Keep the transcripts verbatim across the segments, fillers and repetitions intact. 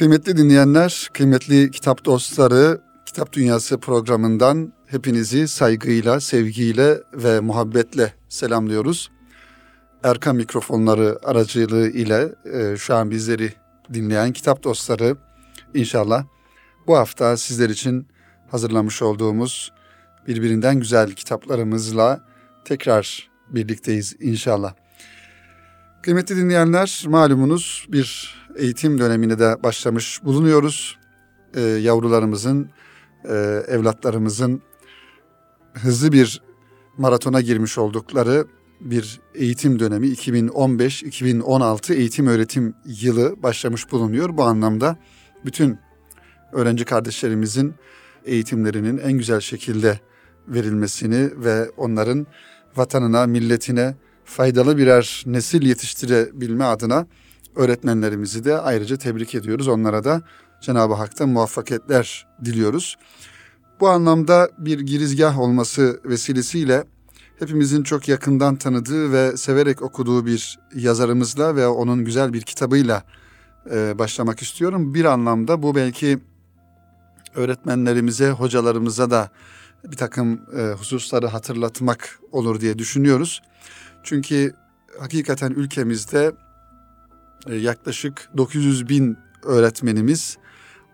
Kıymetli dinleyenler, kıymetli kitap dostları, Kitap Dünyası programından hepinizi saygıyla, sevgiyle ve muhabbetle selamlıyoruz. Erkam mikrofonları aracılığı ile e, şu an bizleri dinleyen kitap dostları inşallah bu hafta sizler için hazırlamış olduğumuz birbirinden güzel kitaplarımızla tekrar birlikteyiz inşallah. Kıymetli dinleyenler, malumunuz bir eğitim dönemine de başlamış bulunuyoruz. E, yavrularımızın, e, evlatlarımızın hızlı bir maratona girmiş oldukları bir eğitim dönemi iki bin on beş iki bin on altı eğitim öğretim yılı başlamış bulunuyor. Bu anlamda bütün öğrenci kardeşlerimizin eğitimlerinin en güzel şekilde verilmesini ve onların vatanına, milletine faydalı birer nesil yetiştirebilme adına öğretmenlerimizi de ayrıca tebrik ediyoruz. Onlara da Cenab-ı Hak'tan muvaffakiyetler diliyoruz. Bu anlamda bir girizgah olması vesilesiyle hepimizin çok yakından tanıdığı ve severek okuduğu bir yazarımızla ve onun güzel bir kitabıyla e, başlamak istiyorum. Bir anlamda bu belki öğretmenlerimize, hocalarımıza da bir takım e, hususları hatırlatmak olur diye düşünüyoruz. Çünkü hakikaten ülkemizde e, yaklaşık dokuz yüz bin öğretmenimiz,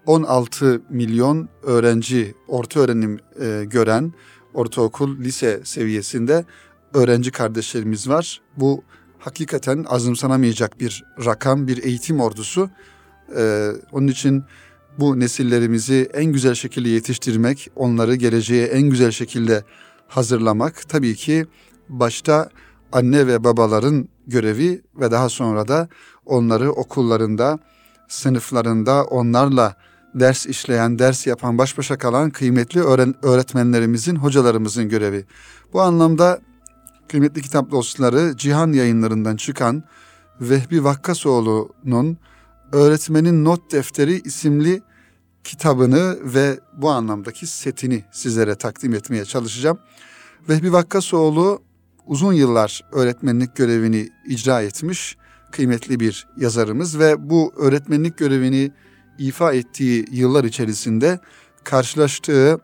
on altı milyon öğrenci orta öğrenim e, gören, ortaokul, lise seviyesinde öğrenci kardeşlerimiz var. Bu hakikaten azımsanamayacak bir rakam, bir eğitim ordusu. Ee, onun için bu nesillerimizi en güzel şekilde yetiştirmek, onları geleceğe en güzel şekilde hazırlamak tabii ki başta anne ve babaların görevi ve daha sonra da onları okullarında, sınıflarında onlarla ders işleyen, ders yapan, baş başa kalan kıymetli öğretmenlerimizin, hocalarımızın görevi. Bu anlamda kıymetli kitap dostları, Cihan yayınlarından çıkan Vehbi Vakkasoğlu'nun Öğretmenin Not Defteri isimli kitabını ve bu anlamdaki setini sizlere takdim etmeye çalışacağım. Vehbi Vakkasoğlu uzun yıllar öğretmenlik görevini icra etmiş kıymetli bir yazarımız ve bu öğretmenlik görevini ifa ettiği yıllar içerisinde karşılaştığı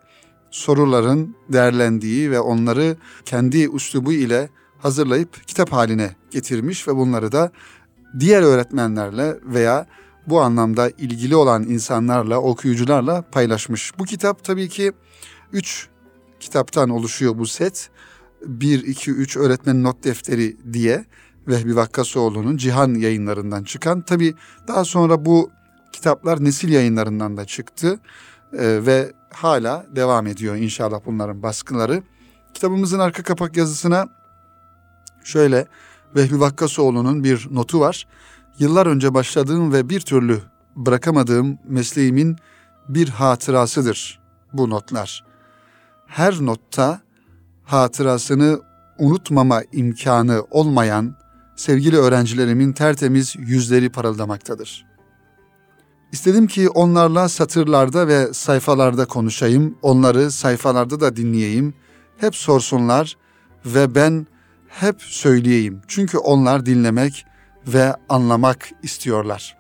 soruların değerlendiği ve onları kendi üslubu ile hazırlayıp kitap haline getirmiş ve bunları da diğer öğretmenlerle veya bu anlamda ilgili olan insanlarla, okuyucularla paylaşmış. Bu kitap tabii ki üç kitaptan oluşuyor bu set. bir, iki, üç Öğretmenin Not Defteri diye Vehbi Vakkasoğlu'nun Cihan yayınlarından çıkan. Tabii daha sonra bu kitaplar Nesil yayınlarından da çıktı ee, ve hala devam ediyor inşallah bunların baskıları. Kitabımızın arka kapak yazısına şöyle Vehbi Vakkasoğlu'nun bir notu var. Yıllar önce başladığım ve bir türlü bırakamadığım mesleğimin bir hatırasıdır bu notlar. Her notta hatırasını unutmama imkanı olmayan sevgili öğrencilerimin tertemiz yüzleri parıldamaktadır. İstedim ki onlarla satırlarda ve sayfalarda konuşayım, onları sayfalarda da dinleyeyim, hep sorsunlar ve ben hep söyleyeyim. Çünkü onlar dinlemek ve anlamak istiyorlar.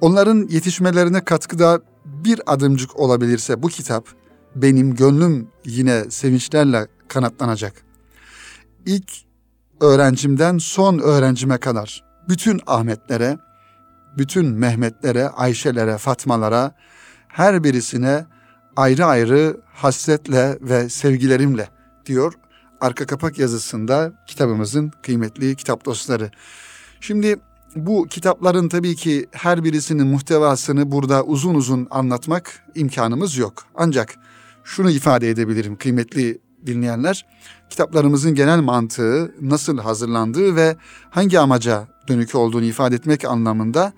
Onların yetişmelerine katkıda bir adımcık olabilirse bu kitap, benim gönlüm yine sevinçlerle kanatlanacak. İlk öğrencimden son öğrencime kadar bütün Ahmetlere, bütün Mehmetlere, Ayşelere, Fatmalara, her birisine ayrı ayrı hasretle ve sevgilerimle diyor arka kapak yazısında kitabımızın kıymetli kitap dostları. Şimdi bu kitapların tabii ki her birisinin muhtevasını burada uzun uzun anlatmak imkanımız yok. Ancak şunu ifade edebilirim kıymetli dinleyenler, kitaplarımızın genel mantığı, nasıl hazırlandığı ve hangi amaca dönük olduğunu ifade etmek anlamında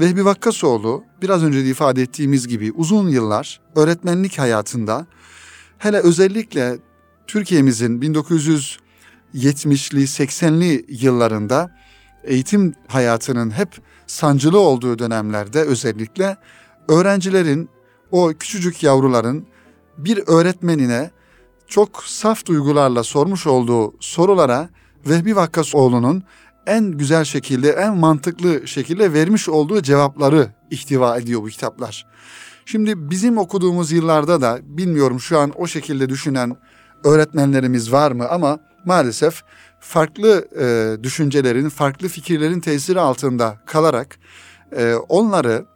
Vehbi Vakkasoğlu biraz önce de ifade ettiğimiz gibi uzun yıllar öğretmenlik hayatında, hele özellikle Türkiye'mizin bin dokuz yüz yetmişli seksenli yıllarında eğitim hayatının hep sancılı olduğu dönemlerde özellikle öğrencilerin, o küçücük yavruların bir öğretmenine çok saf duygularla sormuş olduğu sorulara Vehbi Vakkasoğlu'nun en güzel şekilde, en mantıklı şekilde vermiş olduğu cevapları ihtiva ediyor bu kitaplar. Şimdi bizim okuduğumuz yıllarda da bilmiyorum şu an o şekilde düşünen öğretmenlerimiz var mı ama maalesef farklı e, düşüncelerin, farklı fikirlerin tesiri altında kalarak e, onları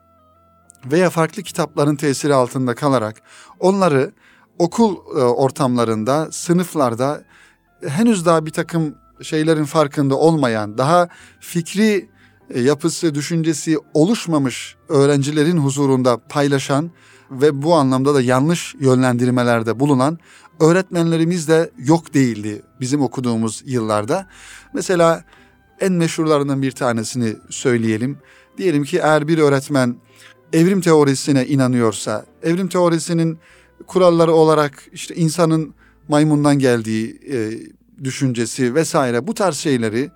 veya farklı kitapların tesiri altında kalarak onları okul e, ortamlarında, sınıflarda henüz daha bir takım şeylerin farkında olmayan, daha fikri e, yapısı, düşüncesi oluşmamış öğrencilerin huzurunda paylaşan ve bu anlamda da yanlış yönlendirmelerde bulunan öğretmenlerimiz de yok değildi bizim okuduğumuz yıllarda. Mesela en meşhurlarından bir tanesini söyleyelim. Diyelim ki eğer bir öğretmen evrim teorisine inanıyorsa, evrim teorisinin kuralları olarak işte insanın maymundan geldiği e, düşüncesi vesaire bu tarz şeyleri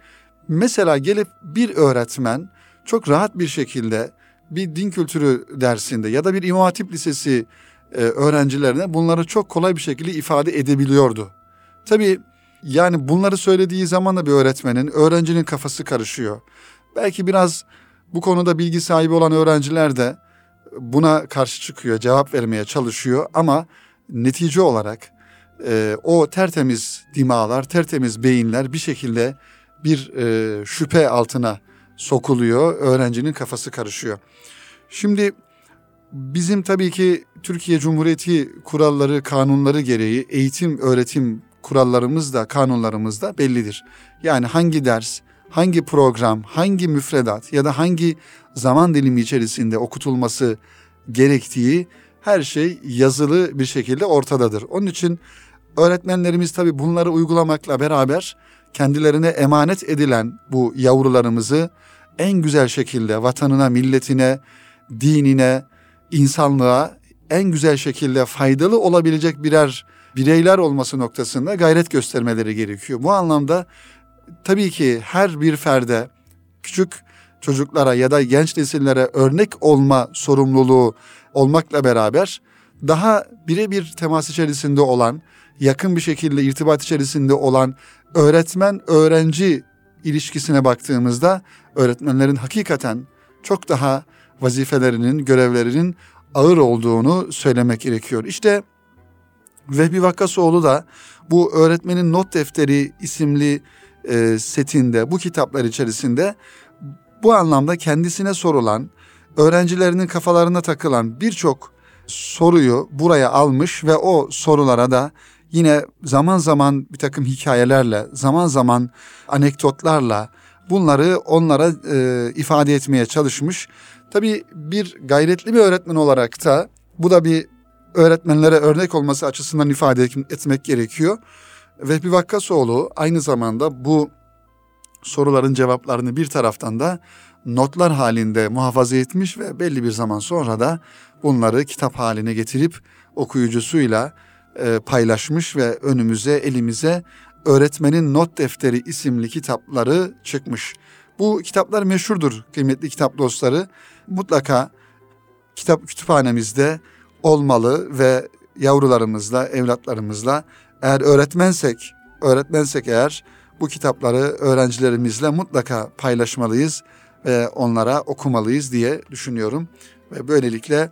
mesela gelip bir öğretmen çok rahat bir şekilde bir din kültürü dersinde ya da bir İmam Hatip Lisesi e, öğrencilerine bunları çok kolay bir şekilde ifade edebiliyordu. Tabii yani bunları söylediği zaman da bir öğretmenin, öğrencinin kafası karışıyor. Belki biraz bu konuda bilgi sahibi olan öğrenciler de buna karşı çıkıyor, cevap vermeye çalışıyor ama netice olarak e, o tertemiz dimağlar, tertemiz beyinler bir şekilde bir e, şüphe altına sokuluyor, öğrencinin kafası karışıyor. Şimdi bizim tabii ki Türkiye Cumhuriyeti kuralları, kanunları gereği eğitim, öğretim kurallarımız da kanunlarımız da bellidir. Yani hangi ders, hangi program, hangi müfredat ya da hangi zaman dilimi içerisinde okutulması gerektiği her şey yazılı bir şekilde ortadadır. Onun için öğretmenlerimiz tabii bunları uygulamakla beraber kendilerine emanet edilen bu yavrularımızı en güzel şekilde vatanına, milletine, dinine, insanlığa en güzel şekilde faydalı olabilecek birer bireyler olması noktasında gayret göstermeleri gerekiyor. Bu anlamda tabii ki her bir ferde, küçük çocuklara ya da genç nesillere örnek olma sorumluluğu olmakla beraber daha birebir temas içerisinde olan, yakın bir şekilde irtibat içerisinde olan öğretmen-öğrenci ilişkisine baktığımızda öğretmenlerin hakikaten çok daha vazifelerinin, görevlerinin ağır olduğunu söylemek gerekiyor. İşte Vehbi Vakkasoğlu da bu Öğretmenin Not Defteri isimli e, setinde, bu kitaplar içerisinde bu anlamda kendisine sorulan, öğrencilerinin kafalarına takılan birçok soruyu buraya almış ve o sorulara da yine zaman zaman bir takım hikayelerle, zaman zaman anekdotlarla bunları onlara e, ifade etmeye çalışmış. Tabii bir gayretli bir öğretmen olarak da bu da bir öğretmenlere örnek olması açısından ifade etmek gerekiyor. Vehbi Vakkasoğlu aynı zamanda bu soruların cevaplarını bir taraftan da notlar halinde muhafaza etmiş ve belli bir zaman sonra da bunları kitap haline getirip okuyucusuyla paylaşmış ve önümüze, elimize Öğretmenin Not Defteri isimli kitapları çıkmış. Bu kitaplar meşhurdur kıymetli kitap dostları. Mutlaka kitap kütüphanemizde olmalı ve yavrularımızla, evlatlarımızla eğer öğretmensek, öğretmensek eğer bu kitapları öğrencilerimizle mutlaka paylaşmalıyız ve onlara okumalıyız diye düşünüyorum. Ve böylelikle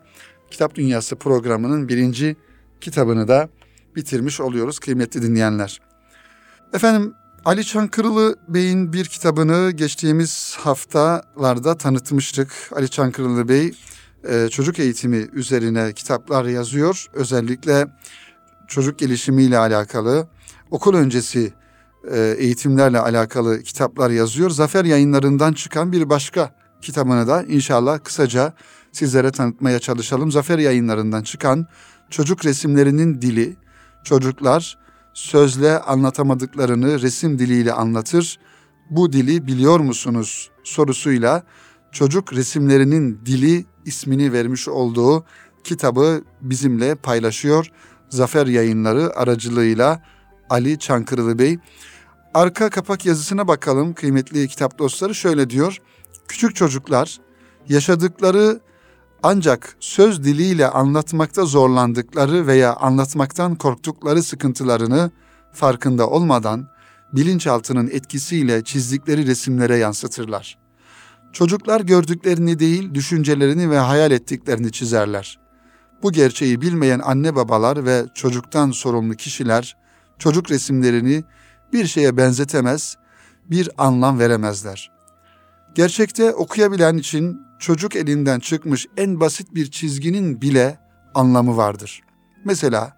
Kitap Dünyası programının birinci kitabını da bitirmiş oluyoruz kıymetli dinleyenler. Efendim Ali Çankırılı Bey'in bir kitabını geçtiğimiz haftalarda tanıtmıştık. Ali Çankırılı Bey çocuk eğitimi üzerine kitaplar yazıyor. Özellikle çocuk gelişimiyle alakalı, okul öncesi eğitimlerle alakalı kitaplar yazıyor. Zafer Yayınları'ndan çıkan bir başka kitabını da inşallah kısaca sizlere tanıtmaya çalışalım. Zafer Yayınları'ndan çıkan Çocuk Resimlerinin Dili, çocuklar sözle anlatamadıklarını resim diliyle anlatır. Bu dili biliyor musunuz sorusuyla Çocuk Resimlerinin Dili ismini vermiş olduğu kitabı bizimle paylaşıyor. Zafer Yayınları aracılığıyla Ali Çankırılı Bey. Arka kapak yazısına bakalım kıymetli kitap dostları, şöyle diyor. Küçük çocuklar yaşadıkları ancak söz diliyle anlatmakta zorlandıkları veya anlatmaktan korktukları sıkıntılarını farkında olmadan bilinçaltının etkisiyle çizdikleri resimlere yansıtırlar. Çocuklar gördüklerini değil, düşüncelerini ve hayal ettiklerini çizerler. Bu gerçeği bilmeyen anne babalar ve çocuktan sorumlu kişiler, çocuk resimlerini bir şeye benzetemez, bir anlam veremezler. Gerçekte okuyabilen için çocuk elinden çıkmış en basit bir çizginin bile anlamı vardır. Mesela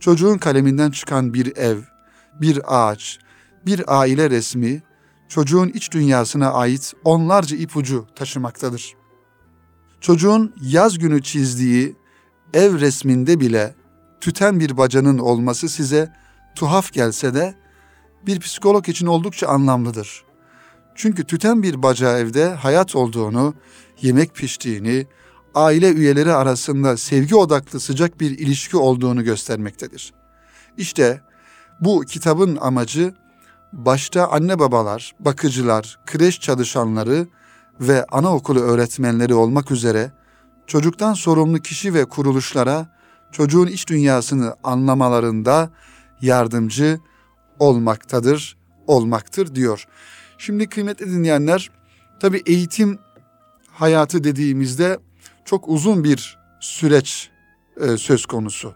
çocuğun kaleminden çıkan bir ev, bir ağaç, bir aile resmi, çocuğun iç dünyasına ait onlarca ipucu taşımaktadır. Çocuğun yaz günü çizdiği ev resminde bile tüten bir bacanın olması size tuhaf gelse de bir psikolog için oldukça anlamlıdır. Çünkü tüten bir baca evde hayat olduğunu, yemek piştiğini, aile üyeleri arasında sevgi odaklı sıcak bir ilişki olduğunu göstermektedir. İşte bu kitabın amacı, başta anne babalar, bakıcılar, kreş çalışanları ve anaokulu öğretmenleri olmak üzere çocuktan sorumlu kişi ve kuruluşlara çocuğun iç dünyasını anlamalarında yardımcı olmaktadır, olmaktır diyor. Şimdi kıymetli dinleyenler, tabii eğitim hayatı dediğimizde çok uzun bir süreç e, söz konusu.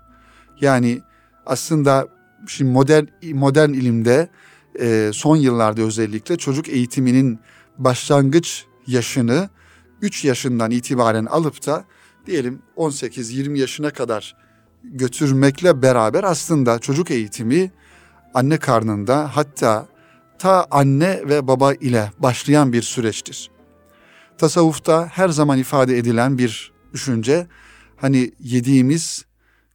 Yani aslında şimdi modern modern ilimde e, son yıllarda özellikle çocuk eğitiminin başlangıç yaşını üç yaşından itibaren alıp da diyelim on sekiz yirmi yaşına kadar götürmekle beraber aslında çocuk eğitimi anne karnında, hatta ta anne ve baba ile başlayan bir süreçtir. Tasavvufta her zaman ifade edilen bir düşünce, hani yediğimiz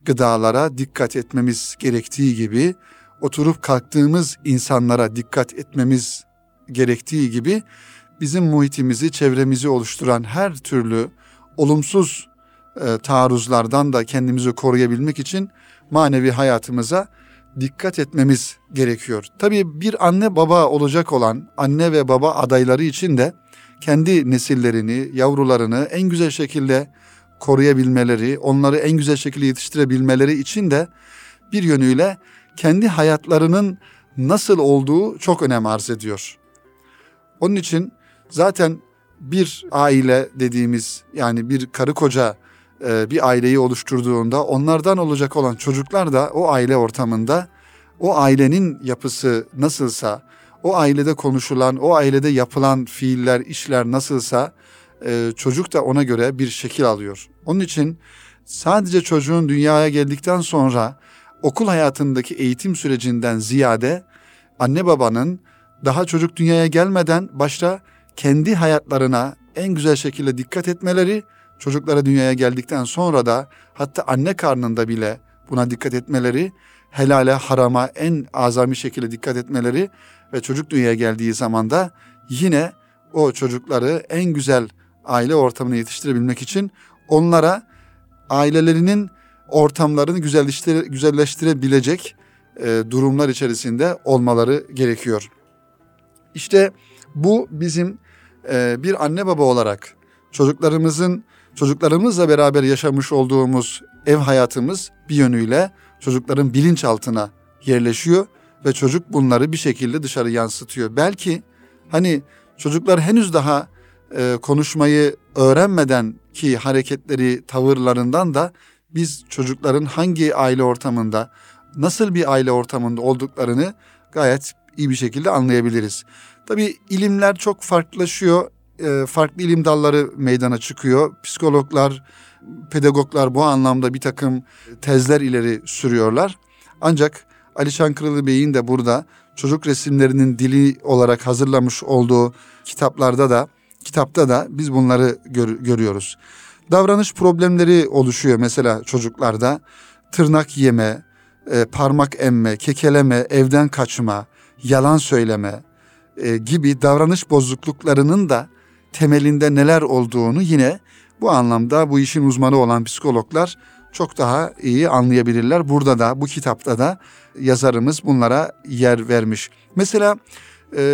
gıdalara dikkat etmemiz gerektiği gibi, oturup kalktığımız insanlara dikkat etmemiz gerektiği gibi, bizim muhitimizi, çevremizi oluşturan her türlü olumsuz e, taarruzlardan da kendimizi koruyabilmek için manevi hayatımıza dikkat etmemiz gerekiyor. Tabii bir anne baba olacak olan anne ve baba adayları için de kendi nesillerini, yavrularını en güzel şekilde koruyabilmeleri, onları en güzel şekilde yetiştirebilmeleri için de bir yönüyle kendi hayatlarının nasıl olduğu çok önem arz ediyor. Onun için zaten bir aile dediğimiz, yani bir karı koca bir aileyi oluşturduğunda onlardan olacak olan çocuklar da o aile ortamında, o ailenin yapısı nasılsa, o ailede konuşulan, o ailede yapılan fiiller, işler nasılsa çocuk da ona göre bir şekil alıyor. Onun için sadece çocuğun dünyaya geldikten sonra okul hayatındaki eğitim sürecinden ziyade anne babanın daha çocuk dünyaya gelmeden başta kendi hayatlarına en güzel şekilde dikkat etmeleri, çocuklara dünyaya geldikten sonra da hatta anne karnında bile buna dikkat etmeleri, helale, harama en azami şekilde dikkat etmeleri ve çocuk dünyaya geldiği zaman da yine o çocukları en güzel aile ortamına yetiştirebilmek için onlara ailelerinin ortamlarını güzelleştire, güzelleştirebilecek e, durumlar içerisinde olmaları gerekiyor. İşte bu bizim e, bir anne baba olarak çocuklarımızın, çocuklarımızla beraber yaşamış olduğumuz ev hayatımız bir yönüyle çocukların bilinçaltına yerleşiyor ve çocuk bunları bir şekilde dışarı yansıtıyor. Belki hani çocuklar henüz daha e, konuşmayı öğrenmeden ki hareketleri, tavırlarından da biz çocukların hangi aile ortamında, nasıl bir aile ortamında olduklarını gayet iyi bir şekilde anlayabiliriz. Tabii ilimler çok farklılaşıyor. Farklı ilim dalları meydana çıkıyor. Psikologlar, pedagoglar bu anlamda bir takım tezler ileri sürüyorlar. Ancak Ali Çankırılı Bey'in de burada çocuk resimlerinin dili olarak hazırlamış olduğu kitaplarda da, kitapta da biz bunları gör, görüyoruz. Davranış problemleri oluşuyor mesela çocuklarda. Tırnak yeme, parmak emme, kekeleme, evden kaçma, yalan söyleme gibi davranış bozukluklarının da temelinde neler olduğunu yine bu anlamda bu işin uzmanı olan psikologlar çok daha iyi anlayabilirler. Burada da, bu kitapta da yazarımız bunlara yer vermiş. Mesela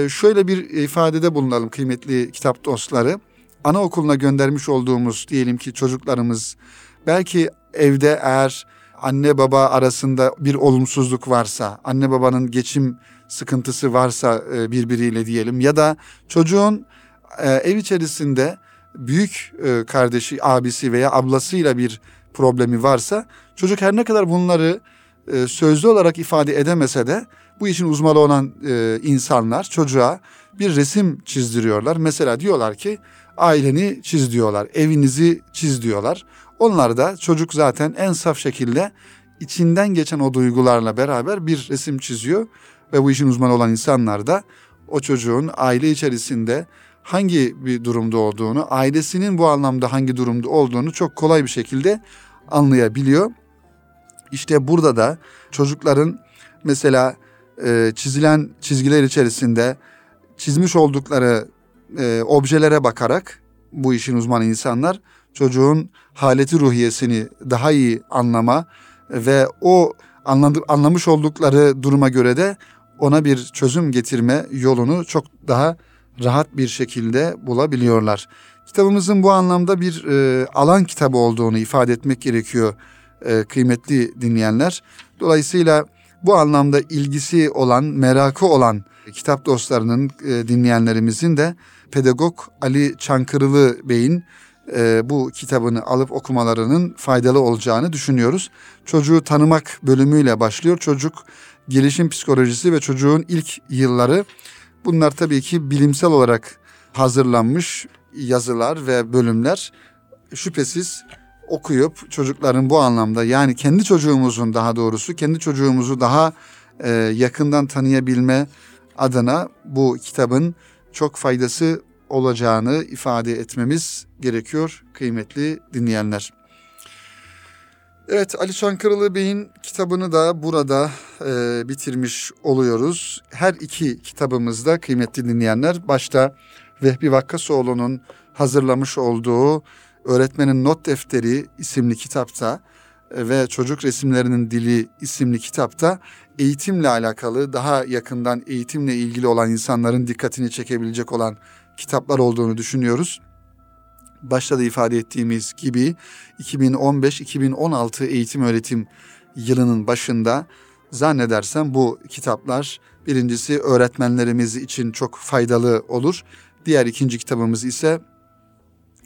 şöyle bir ifadede bulunalım kıymetli kitap dostları. Anaokuluna göndermiş olduğumuz diyelim ki çocuklarımız, belki evde eğer anne baba arasında bir olumsuzluk varsa, anne babanın geçim sıkıntısı varsa birbiriyle diyelim, ya da çocuğun e, ev içerisinde büyük e, kardeşi, abisi veya ablasıyla bir problemi varsa çocuk her ne kadar bunları e, sözlü olarak ifade edemese de bu işin uzmanı olan e, insanlar çocuğa bir resim çizdiriyorlar. Mesela diyorlar ki aileni çiz diyorlar, evinizi çiz diyorlar. Onlar da çocuk zaten en saf şekilde içinden geçen o duygularla beraber bir resim çiziyor ve bu işin uzmanı olan insanlar da o çocuğun aile içerisinde hangi bir durumda olduğunu, ailesinin bu anlamda hangi durumda olduğunu çok kolay bir şekilde anlayabiliyor. İşte burada da çocukların mesela e, çizilen çizgiler içerisinde çizmiş oldukları e, objelere bakarak bu işin uzmanı insanlar çocuğun haleti ruhiyesini daha iyi anlama ve o anladı, anlamış oldukları duruma göre de ona bir çözüm getirme yolunu çok daha rahat bir şekilde bulabiliyorlar. Kitabımızın bu anlamda bir e, alan kitabı olduğunu ifade etmek gerekiyor e, kıymetli dinleyenler. Dolayısıyla bu anlamda ilgisi olan, merakı olan kitap dostlarının, e, dinleyenlerimizin de pedagog Ali Çankırılı Bey'in e, bu kitabını alıp okumalarının faydalı olacağını düşünüyoruz. Çocuğu tanımak bölümüyle başlıyor. Çocuk gelişim psikolojisi ve çocuğun ilk yılları. Bunlar tabii ki bilimsel olarak hazırlanmış yazılar ve bölümler. Şüphesiz okuyup çocukların bu anlamda, yani kendi çocuğumuzun daha doğrusu kendi çocuğumuzu daha e, yakından tanıyabilme adına bu kitabın çok faydası olacağını ifade etmemiz gerekiyor kıymetli dinleyenler. Evet, Ali Çankırılı Bey'in kitabını da burada e, bitirmiş oluyoruz. Her iki kitabımızda kıymetli dinleyenler, başta Vehbi Vakkasoğlu'nun hazırlamış olduğu Öğretmenin Not Defteri isimli kitapta ve Çocuk Resimlerinin Dili isimli kitapta eğitimle alakalı, daha yakından eğitimle ilgili olan insanların dikkatini çekebilecek olan kitaplar olduğunu düşünüyoruz. Başta da ifade ettiğimiz gibi iki bin on beş iki bin on altı eğitim öğretim yılının başında zannedersem bu kitaplar, birincisi öğretmenlerimiz için çok faydalı olur. Diğer ikinci kitabımız ise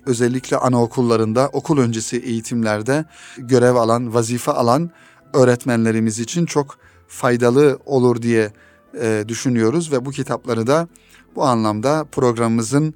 özellikle anaokullarında, okul öncesi eğitimlerde görev alan, vazife alan öğretmenlerimiz için çok faydalı olur diye e, düşünüyoruz ve bu kitapları da bu anlamda programımızın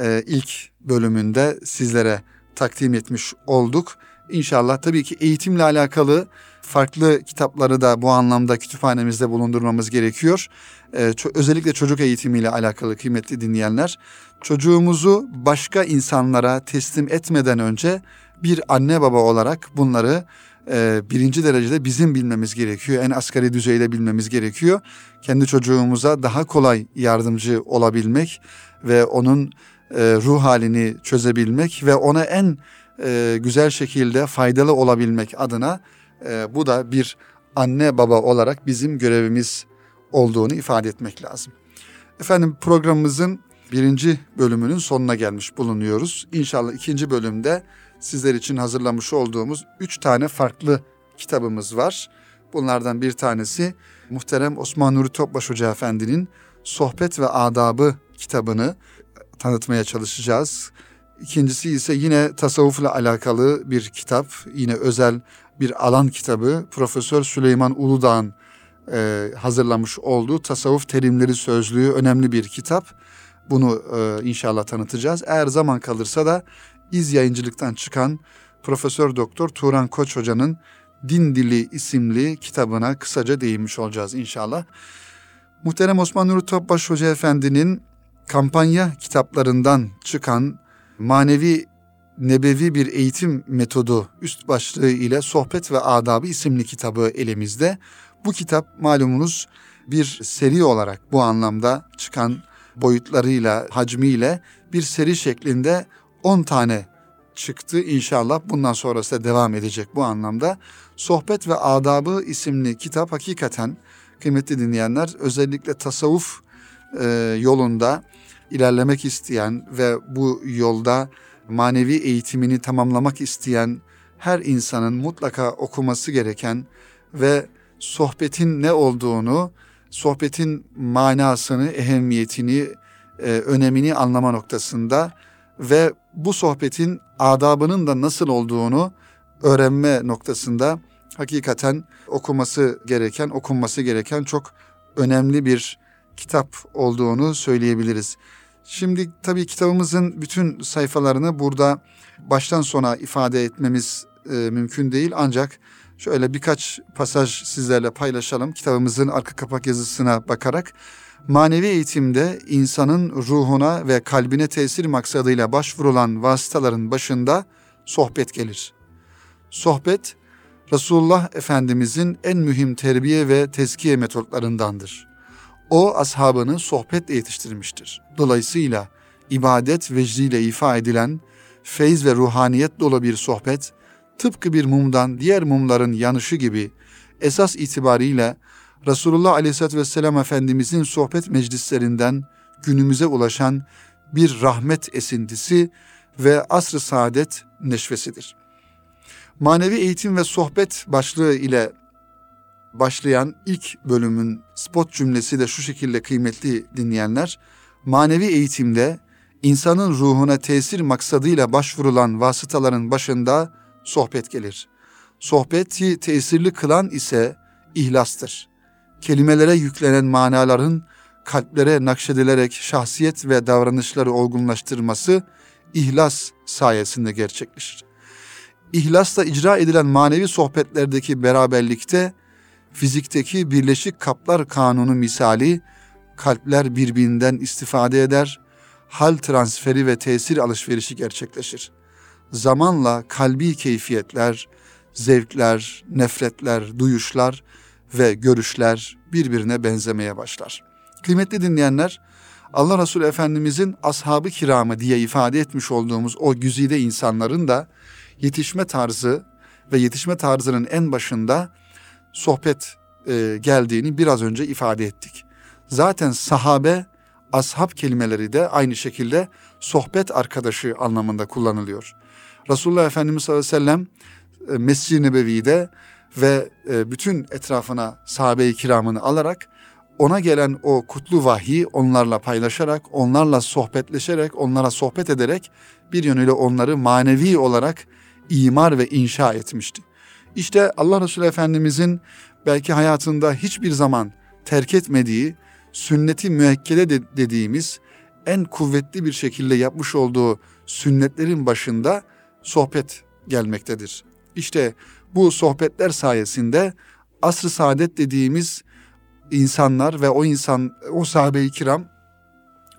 e, ilk bölümünde sizlere takdim etmiş olduk. İnşallah tabii ki eğitimle alakalı farklı kitapları da bu anlamda kütüphanemizde bulundurmamız gerekiyor. Ee, ço- özellikle çocuk eğitimiyle alakalı kıymetli dinleyenler, çocuğumuzu başka insanlara teslim etmeden önce bir anne baba olarak bunları e, birinci derecede bizim bilmemiz gerekiyor. En asgari düzeyde bilmemiz gerekiyor. Kendi çocuğumuza daha kolay yardımcı olabilmek ve onun e, ruh halini çözebilmek ve ona en e, güzel şekilde faydalı olabilmek adına Ee, bu da bir anne baba olarak bizim görevimiz olduğunu ifade etmek lazım. Efendim, programımızın birinci bölümünün sonuna gelmiş bulunuyoruz. İnşallah ikinci bölümde sizler için hazırlamış olduğumuz üç tane farklı kitabımız var. Bunlardan bir tanesi muhterem Osman Nuri Topbaş Hoca Efendi'nin Sohbet ve Adabı kitabını tanıtmaya çalışacağız. İkincisi ise yine tasavvufla alakalı bir kitap, yine özel bir alan kitabı, Profesör Süleyman Uludağ'ın e, hazırlamış olduğu Tasavvuf Terimleri Sözlüğü önemli bir kitap. Bunu e, inşallah tanıtacağız. Eğer zaman kalırsa da İz Yayıncılıktan çıkan Profesör Doktor Turan Koç Hoca'nın Din Dili isimli kitabına kısaca değinmiş olacağız inşallah. Muhterem Osman Nuri Topbaş Hoca Efendi'nin Kampanya kitaplarından çıkan Manevi Nebevi Bir Eğitim Metodu üst başlığı ile Sohbet ve Adabı isimli kitabı elimizde. Bu kitap malumunuz bir seri olarak bu anlamda çıkan boyutlarıyla, hacmiyle bir seri şeklinde on tane çıktı. İnşallah bundan sonrası da devam edecek bu anlamda. Sohbet ve Adabı isimli kitap hakikaten kıymetli dinleyenler, özellikle tasavvuf e, yolunda ilerlemek isteyen ve bu yolda manevi eğitimini tamamlamak isteyen her insanın mutlaka okuması gereken ve sohbetin ne olduğunu, sohbetin manasını, ehemmiyetini e, önemini anlama noktasında ve bu sohbetin adabının da nasıl olduğunu öğrenme noktasında hakikaten okuması gereken, okunması gereken çok önemli bir kitap olduğunu söyleyebiliriz. Şimdi tabii kitabımızın bütün sayfalarını burada baştan sona ifade etmemiz e, mümkün değil. Ancak şöyle birkaç pasaj sizlerle paylaşalım. Kitabımızın arka kapak yazısına bakarak manevi eğitimde insanın ruhuna ve kalbine tesir maksadıyla başvurulan vasıtaların başında sohbet gelir. Sohbet, Resulullah Efendimizin en mühim terbiye ve tezkiye metotlarındandır. O ashabını sohbetle yetiştirmiştir. Dolayısıyla ibadet vecdiyle ifa edilen feyz ve ruhaniyet dolu bir sohbet, tıpkı bir mumdan diğer mumların yanışı gibi esas itibariyle Resulullah Aleyhisselatü Vesselam Efendimizin sohbet meclislerinden günümüze ulaşan bir rahmet esintisi ve asr-ı saadet neşvesidir. Manevi eğitim ve sohbet başlığı ile başlayan ilk bölümün spot cümlesi de şu şekilde kıymetli dinleyenler. Manevi eğitimde insanın ruhuna tesir maksadıyla başvurulan vasıtaların başında sohbet gelir. Sohbeti tesirli kılan ise ihlastır. Kelimelere yüklenen manaların kalplere nakşedilerek şahsiyet ve davranışları olgunlaştırması ihlas sayesinde gerçekleşir. İhlasla icra edilen manevi sohbetlerdeki beraberlikte fizikteki birleşik kaplar kanunu misali kalpler birbirinden istifade eder, hal transferi ve tesir alışverişi gerçekleşir. Zamanla kalbi keyfiyetler, zevkler, nefretler, duyuşlar ve görüşler birbirine benzemeye başlar. Kıymetli dinleyenler, Allah Resulü Efendimizin ashab-ı kiramı diye ifade etmiş olduğumuz o güzide insanların da yetişme tarzı ve yetişme tarzının en başında sohbet e, geldiğini biraz önce ifade ettik. Zaten sahabe, ashab kelimeleri de aynı şekilde sohbet arkadaşı anlamında kullanılıyor. Resulullah Efendimiz sallallahu aleyhi ve sellem e, Mescid-i Nebevi'de ve e, bütün etrafına sahabe-i kiramını alarak ona gelen o kutlu vahyi onlarla paylaşarak, onlarla sohbetleşerek, onlara sohbet ederek bir yönüyle onları manevi olarak imar ve inşa etmişti. İşte Allah Resulü Efendimizin belki hayatında hiçbir zaman terk etmediği, sünnet-i müekkede de dediğimiz en kuvvetli bir şekilde yapmış olduğu sünnetlerin başında sohbet gelmektedir. İşte bu sohbetler sayesinde asr-ı saadet dediğimiz insanlar ve o insan, o sahabe-i kiram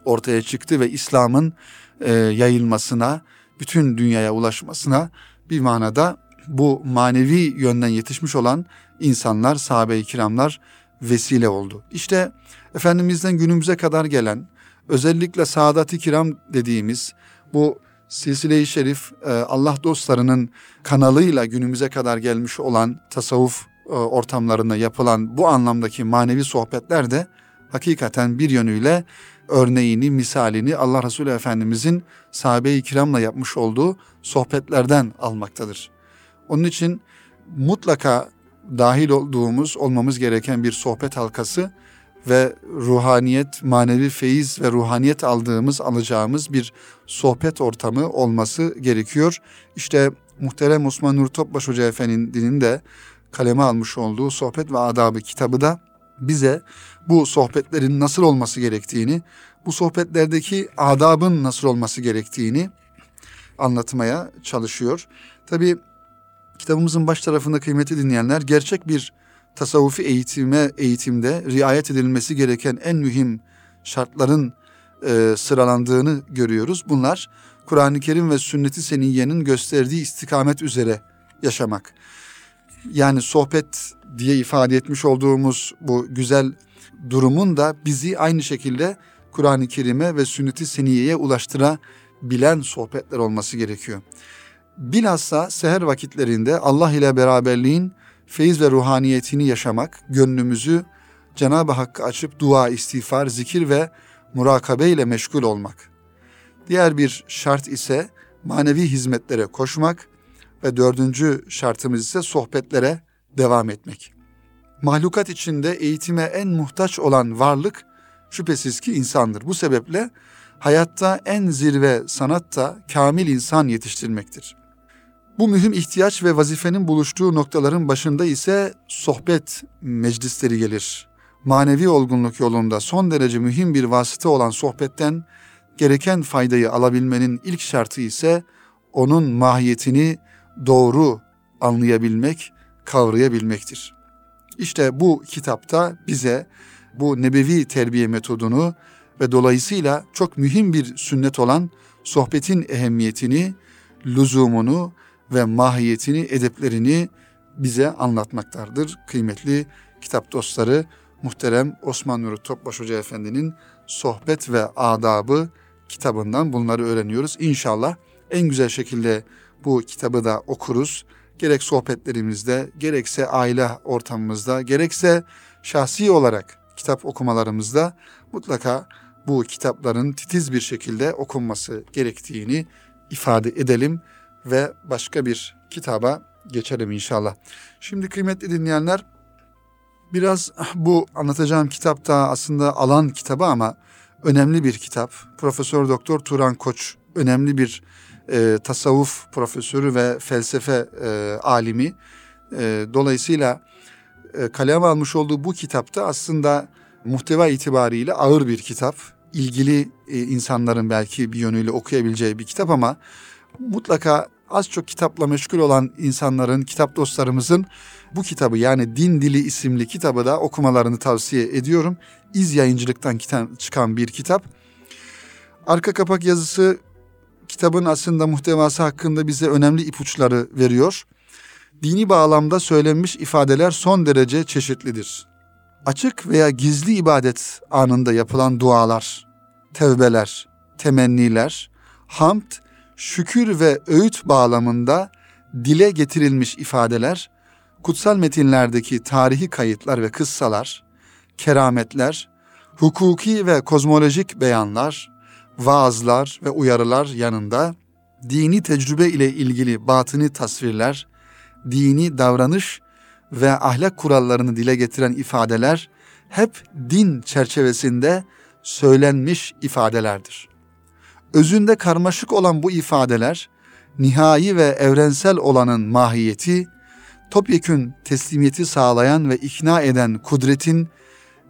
ortaya çıktı ve İslam'ın e, yayılmasına, bütün dünyaya ulaşmasına bir manada bu manevi yönden yetişmiş olan insanlar, sahabe-i kiramlar vesile oldu. İşte Efendimiz'den günümüze kadar gelen özellikle saadat-i kiram dediğimiz bu silsile-i şerif Allah dostlarının kanalıyla günümüze kadar gelmiş olan tasavvuf ortamlarında yapılan bu anlamdaki manevi sohbetler de hakikaten bir yönüyle örneğini, misalini Allah Resulü Efendimiz'in sahabe-i kiramla yapmış olduğu sohbetlerden almaktadır. Onun için mutlaka dahil olduğumuz, olmamız gereken bir sohbet halkası ve ruhaniyet, manevi feyiz ve ruhaniyet aldığımız, alacağımız bir sohbet ortamı olması gerekiyor. İşte muhterem Osman Nur Topbaş Hoca Efendi'nin de kaleme almış olduğu Sohbet ve Adabı kitabı da bize bu sohbetlerin nasıl olması gerektiğini, bu sohbetlerdeki adabın nasıl olması gerektiğini anlatmaya çalışıyor. Tabii kitabımızın baş tarafında kıymetli dinleyenler, gerçek bir tasavvufi eğitime, eğitimde riayet edilmesi gereken en mühim şartların e, sıralandığını görüyoruz. Bunlar Kur'an-ı Kerim ve Sünnet-i Seniyye'nin gösterdiği istikamet üzere yaşamak. Yani sohbet diye ifade etmiş olduğumuz bu güzel durumun da bizi aynı şekilde Kur'an-ı Kerim'e ve Sünnet-i Seniyye'ye ulaştırabilen sohbetler olması gerekiyor. Bilhassa seher vakitlerinde Allah ile beraberliğin feyiz ve ruhaniyetini yaşamak, gönlümüzü Cenab-ı Hakk'a açıp dua, istiğfar, zikir ve murakabe ile meşgul olmak. Diğer bir şart ise manevi hizmetlere koşmak ve dördüncü şartımız ise sohbetlere devam etmek. Mahlukat içinde eğitime en muhtaç olan varlık şüphesiz ki insandır. Bu sebeple hayatta en zirve sanat da kamil insan yetiştirmektir. Bu mühim ihtiyaç ve vazifenin buluştuğu noktaların başında ise sohbet meclisleri gelir. Manevi olgunluk yolunda son derece mühim bir vasıta olan sohbetten gereken faydayı alabilmenin ilk şartı ise onun mahiyetini doğru anlayabilmek, kavrayabilmektir. İşte bu kitapta bize bu nebevi terbiye metodunu ve dolayısıyla çok mühim bir sünnet olan sohbetin ehemmiyetini, lüzumunu ve mahiyetini, edeplerini bize anlatmaktadır. Kıymetli kitap dostları, muhterem Osman Nuri Topbaş Hoca Efendi'nin Sohbet ve Adabı kitabından bunları öğreniyoruz. İnşallah en güzel şekilde bu kitabı da okuruz. Gerek sohbetlerimizde, gerekse aile ortamımızda, gerekse şahsi olarak kitap okumalarımızda mutlaka bu kitapların titiz bir şekilde okunması gerektiğini ifade edelim ve başka bir kitaba geçelim inşallah. Şimdi kıymetli dinleyenler, biraz bu anlatacağım kitap da aslında alan kitabı ama önemli bir kitap. Profesör Doktor Turan Koç, önemli bir e, tasavvuf profesörü ve felsefe e, alimi. E, dolayısıyla e, kalem almış olduğu bu kitapta aslında muhteva itibariyle ağır bir kitap. İlgili e, insanların belki bir yönüyle okuyabileceği bir kitap ama mutlaka az çok kitapla meşgul olan insanların, kitap dostlarımızın bu kitabı, yani Din Dili isimli kitabı da okumalarını tavsiye ediyorum. İz Yayıncılıktan çıkan bir kitap. Arka kapak yazısı kitabın aslında muhtevası hakkında bize önemli ipuçları veriyor. Dini bağlamda söylenmiş ifadeler son derece çeşitlidir. Açık veya gizli ibadet anında yapılan dualar, tevbeler, temenniler, hamd, şükür ve öğüt bağlamında dile getirilmiş ifadeler, kutsal metinlerdeki tarihi kayıtlar ve kıssalar, kerametler, hukuki ve kozmolojik beyanlar, vaazlar ve uyarılar yanında dini tecrübe ile ilgili batini tasvirler, dini davranış ve ahlak kurallarını dile getiren ifadeler hep din çerçevesinde söylenmiş ifadelerdir. Özünde karmaşık olan bu ifadeler, nihai ve evrensel olanın mahiyeti, topyekün teslimiyeti sağlayan ve ikna eden kudretin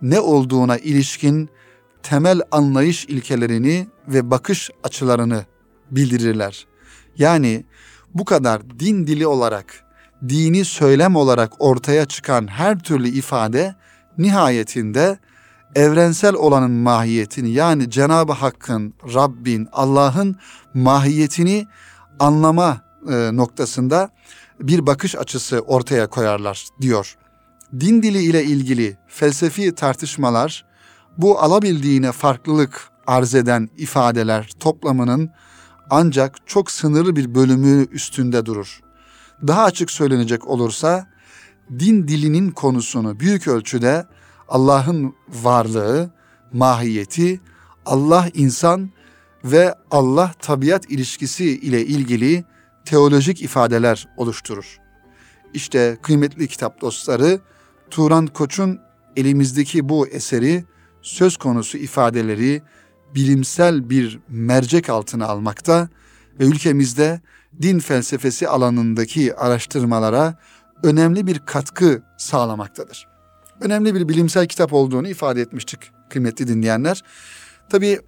ne olduğuna ilişkin temel anlayış ilkelerini ve bakış açılarını bildirirler. Yani bu kadar din dili olarak, dini söylem olarak ortaya çıkan her türlü ifade nihayetinde evrensel olanın mahiyetini, yani Cenab-ı Hakk'ın, Rabbin, Allah'ın mahiyetini anlama noktasında bir bakış açısı ortaya koyarlar diyor. Din dili ile ilgili felsefi tartışmalar, bu alabildiğine farklılık arz eden ifadeler toplamının ancak çok sınırlı bir bölümü üstünde durur. Daha açık söylenecek olursa, din dilinin konusunu büyük ölçüde Allah'ın varlığı, mahiyeti, Allah-insan ve Allah-tabiat ilişkisi ile ilgili teolojik ifadeler oluşturur. İşte kıymetli kitap dostları, Turan Koç'un elimizdeki bu eseri, söz konusu ifadeleri bilimsel bir mercek altına almakta ve ülkemizde din felsefesi alanındaki araştırmalara önemli bir katkı sağlamaktadır. Önemli bir bilimsel kitap olduğunu ifade etmiştik kıymetli dinleyenler. Tabii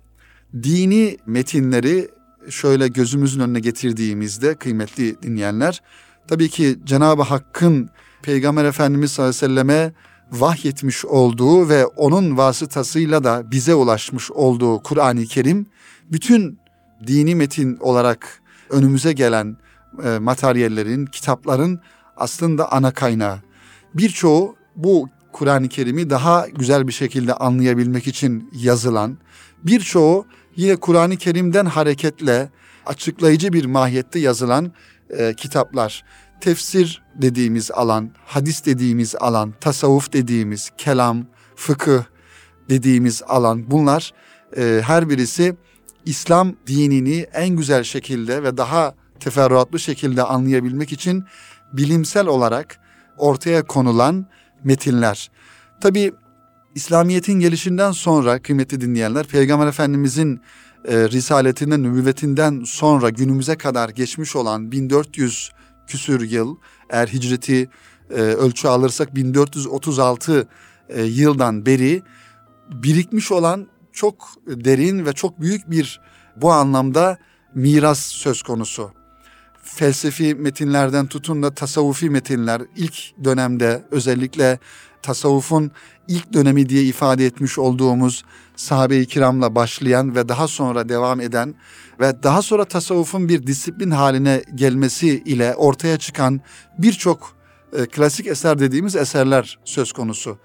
dini metinleri şöyle gözümüzün önüne getirdiğimizde kıymetli dinleyenler, tabii ki Cenab-ı Hakk'ın Peygamber Efendimiz sallallahu aleyhi ve selleme vahyetmiş olduğu ve onun vasıtasıyla da bize ulaşmış olduğu Kur'an-ı Kerim, bütün dini metin olarak önümüze gelen e, materyallerin, kitapların aslında ana kaynağı. Birçoğu bu Kur'an-ı Kerim'i daha güzel bir şekilde anlayabilmek için yazılan, birçoğu yine Kur'an-ı Kerim'den hareketle açıklayıcı bir mahiyette yazılan e, kitaplar. Tefsir dediğimiz alan, hadis dediğimiz alan, tasavvuf dediğimiz, kelam, fıkıh dediğimiz alan, bunlar e, her birisi İslam dinini en güzel şekilde ve daha teferruatlı şekilde anlayabilmek için bilimsel olarak ortaya konulan metinler. Tabii İslamiyet'in gelişinden sonra kıymetli dinleyenler, Peygamber Efendimiz'in e, risaletinden, nübüvvetinden sonra günümüze kadar geçmiş olan bin dört yüz küsür yıl, eğer hicreti e, ölçü alırsak bin dört yüz otuz altı e, yıldan beri birikmiş olan çok derin ve çok büyük bir bu anlamda miras söz konusu. Felsefi metinlerden tutun da tasavvufi metinler, ilk dönemde özellikle tasavvufun ilk dönemi diye ifade etmiş olduğumuz sahabe-i kiramla başlayan ve daha sonra devam eden ve daha sonra tasavvufun bir disiplin haline gelmesi ile ortaya çıkan birçok e, klasik eser dediğimiz eserler söz konusu.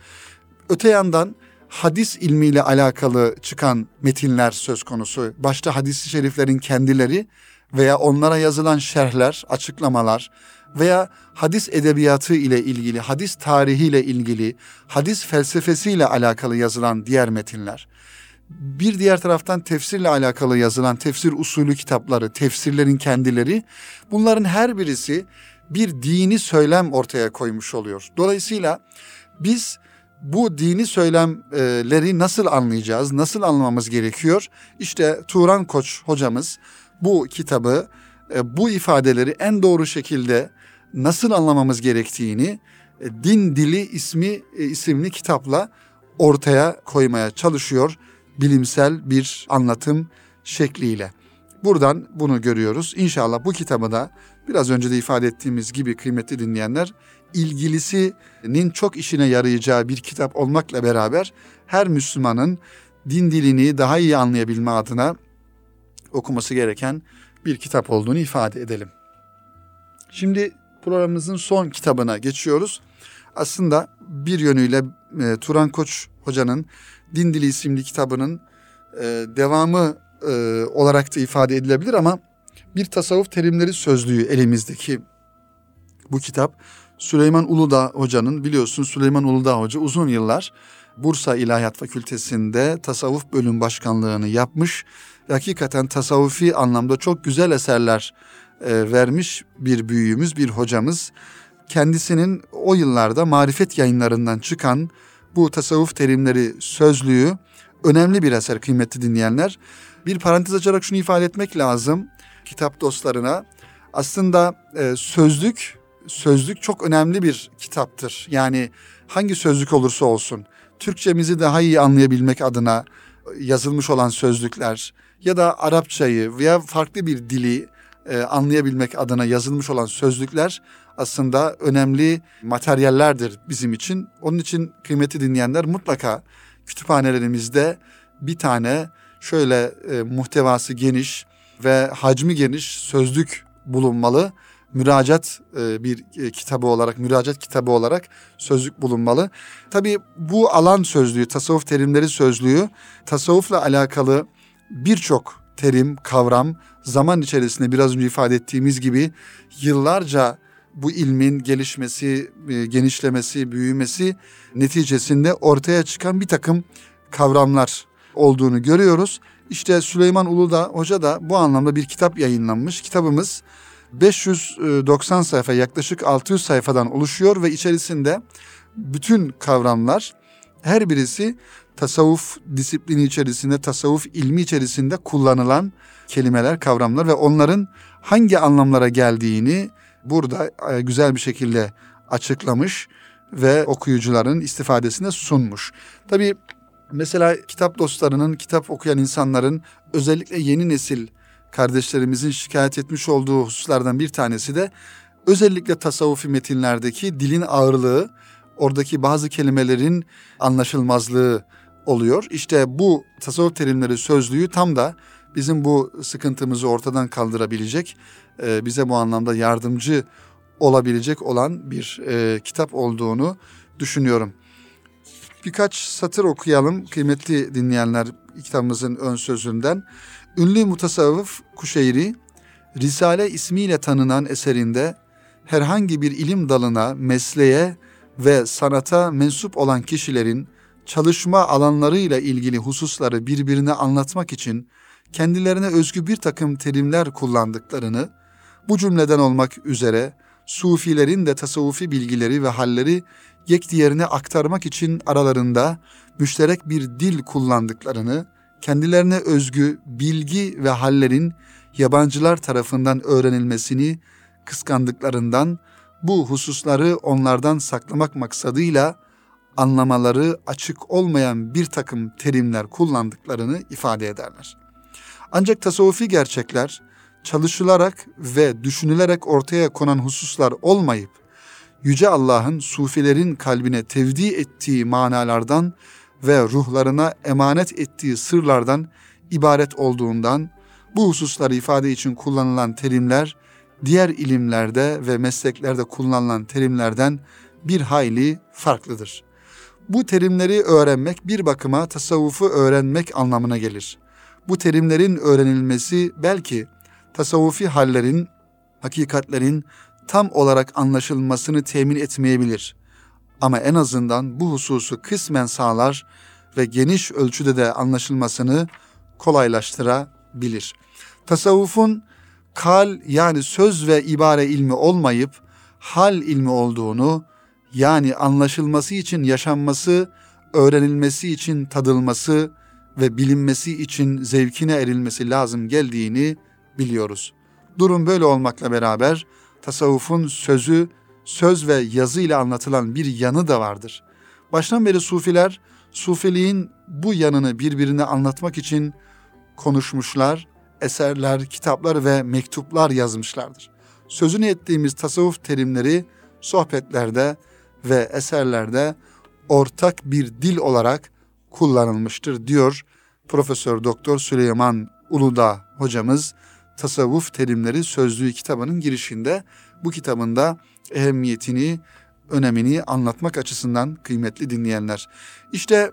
Öte yandan hadis ilmiyle alakalı çıkan metinler söz konusu. Başta hadis-i şeriflerin kendileri veya onlara yazılan şerhler, açıklamalar veya hadis edebiyatı ile ilgili, hadis tarihi ile ilgili, hadis felsefesi ile alakalı yazılan diğer metinler. Bir diğer taraftan tefsirle alakalı yazılan tefsir usulü kitapları, tefsirlerin kendileri, bunların her birisi bir dini söylem ortaya koymuş oluyor. Dolayısıyla biz bu dini söylemleri nasıl anlayacağız, nasıl anlamamız gerekiyor? İşte Turan Koç hocamız bu kitabı, bu ifadeleri en doğru şekilde nasıl anlamamız gerektiğini Din Dili ismi isimli kitapla ortaya koymaya çalışıyor, bilimsel bir anlatım şekliyle. Buradan bunu görüyoruz. İnşallah bu kitabı da biraz önce de ifade ettiğimiz gibi kıymetli dinleyenler, ilgilisinin çok işine yarayacağı bir kitap olmakla beraber her Müslümanın din dilini daha iyi anlayabilme adına okuması gereken bir kitap olduğunu ifade edelim. Şimdi programımızın son kitabına geçiyoruz. Aslında bir yönüyle e, Turan Koç hocanın Din Dili isimli kitabının e, devamı e, olarak da ifade edilebilir ama bir tasavvuf terimleri sözlüğü elimizdeki bu kitap. Süleyman Uludağ hocanın, biliyorsunuz Süleyman Uludağ hoca uzun yıllar Bursa İlahiyat Fakültesi'nde tasavvuf bölüm başkanlığını yapmış. Hakikaten tasavvufi anlamda çok güzel eserler e, vermiş bir büyüğümüz, bir hocamız. Kendisinin o yıllarda Marifet yayınlarından çıkan bu tasavvuf terimleri sözlüğü önemli bir eser kıymetli dinleyenler. Bir parantez açarak şunu ifade etmek lazım kitap dostlarına. Aslında e, sözlük, sözlük çok önemli bir kitaptır. Yani hangi sözlük olursa olsun, Türkçemizi daha iyi anlayabilmek adına yazılmış olan sözlükler ya da Arapçayı veya farklı bir dili e, anlayabilmek adına yazılmış olan sözlükler aslında önemli materyallerdir bizim için. Onun için kıymetli dinleyenler, mutlaka kütüphanelerimizde bir tane şöyle e, muhtevası geniş ve hacmi geniş sözlük bulunmalı. Müracaat bir kitabı olarak, müracaat kitabı olarak sözlük bulunmalı. Tabii bu alan sözlüğü, tasavvuf terimleri sözlüğü, tasavvufla alakalı birçok terim, kavram, zaman içerisinde biraz önce ifade ettiğimiz gibi yıllarca bu ilmin gelişmesi, genişlemesi, büyümesi neticesinde ortaya çıkan bir takım kavramlar olduğunu görüyoruz. İşte Süleyman Uludağ Hoca da bu anlamda bir kitap yayınlanmış. Kitabımız beş yüz doksan sayfa, yaklaşık altı yüz sayfadan oluşuyor ve içerisinde bütün kavramlar, her birisi tasavvuf disiplini içerisinde, tasavvuf ilmi içerisinde kullanılan kelimeler, kavramlar ve onların hangi anlamlara geldiğini burada güzel bir şekilde açıklamış ve okuyucuların istifadesine sunmuş. Tabii mesela kitap dostlarının, kitap okuyan insanların, özellikle yeni nesil kardeşlerimizin şikayet etmiş olduğu hususlardan bir tanesi de özellikle tasavvufi metinlerdeki dilin ağırlığı, oradaki bazı kelimelerin anlaşılmazlığı oluyor. İşte bu tasavvuf terimleri sözlüğü tam da bizim bu sıkıntımızı ortadan kaldırabilecek, bize bu anlamda yardımcı olabilecek olan bir kitap olduğunu düşünüyorum. Birkaç satır okuyalım kıymetli dinleyenler kitabımızın ön sözünden. Ünlü mutasavvıf Kuşeyri, Risale ismiyle tanınan eserinde herhangi bir ilim dalına, mesleğe ve sanata mensup olan kişilerin çalışma alanlarıyla ilgili hususları birbirine anlatmak için kendilerine özgü bir takım terimler kullandıklarını, bu cümleden olmak üzere Sufilerin de tasavvufi bilgileri ve halleri yek diğerine aktarmak için aralarında müşterek bir dil kullandıklarını, kendilerine özgü bilgi ve hallerin yabancılar tarafından öğrenilmesini kıskandıklarından bu hususları onlardan saklamak maksadıyla anlamaları açık olmayan bir takım terimler kullandıklarını ifade ederler. Ancak tasavvufi gerçekler çalışılarak ve düşünülerek ortaya konan hususlar olmayıp, Yüce Allah'ın sufilerin kalbine tevdi ettiği manalardan ve ruhlarına emanet ettiği sırlardan ibaret olduğundan, bu hususları ifade için kullanılan terimler, diğer ilimlerde ve mesleklerde kullanılan terimlerden bir hayli farklıdır. Bu terimleri öğrenmek bir bakıma tasavvufu öğrenmek anlamına gelir. Bu terimlerin öğrenilmesi belki tasavvufi hallerin, hakikatlerin tam olarak anlaşılmasını temin etmeyebilir. Ama en azından bu hususu kısmen sağlar ve geniş ölçüde de anlaşılmasını kolaylaştırabilir. Tasavvufun kal yani söz ve ibare ilmi olmayıp hal ilmi olduğunu, yani anlaşılması için yaşanması, öğrenilmesi için tadılması ve bilinmesi için zevkine erilmesi lazım geldiğini biliyoruz. Durum böyle olmakla beraber tasavvufun sözü, söz ve yazı ile anlatılan bir yanı da vardır. Baştan beri sufiler, sufiliğin bu yanını birbirine anlatmak için konuşmuşlar, eserler, kitaplar ve mektuplar yazmışlardır. Sözünü ettiğimiz tasavvuf terimleri sohbetlerde ve eserlerde ortak bir dil olarak kullanılmıştır diyor Profesör Doktor Süleyman Uludağ hocamız Tasavvuf Terimleri Sözlüğü kitabının girişinde. Bu kitabın da ehemmiyetini, önemini anlatmak açısından kıymetli dinleyenler. İşte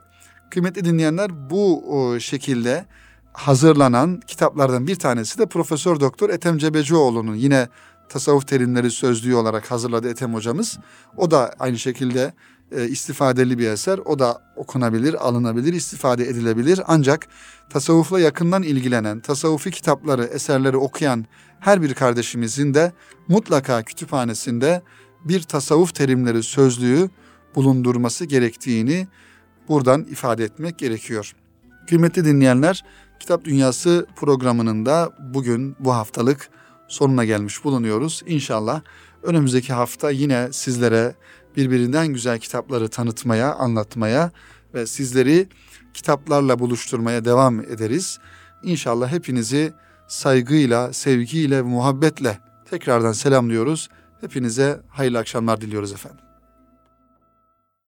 kıymetli dinleyenler, bu şekilde hazırlanan kitaplardan bir tanesi de Profesör Doktor Ethem Cebecioğlu'nun yine Tasavvuf Terimleri Sözlüğü olarak hazırladı Ethem hocamız. O da aynı şekilde e, istifadeli bir eser. O da okunabilir, alınabilir, istifade edilebilir. Ancak tasavvufla yakından ilgilenen, tasavvufi kitapları, eserleri okuyan her bir kardeşimizin de mutlaka kütüphanesinde bir Tasavvuf Terimleri Sözlüğü bulundurması gerektiğini buradan ifade etmek gerekiyor. Kıymetli dinleyenler, Kitap Dünyası programının da bugün, bu haftalık sonuna gelmiş bulunuyoruz. İnşallah önümüzdeki hafta yine sizlere birbirinden güzel kitapları tanıtmaya, anlatmaya ve sizleri kitaplarla buluşturmaya devam ederiz. İnşallah hepinizi saygıyla, sevgiyle, muhabbetle tekrardan selamlıyoruz. Hepinize hayırlı akşamlar diliyoruz efendim.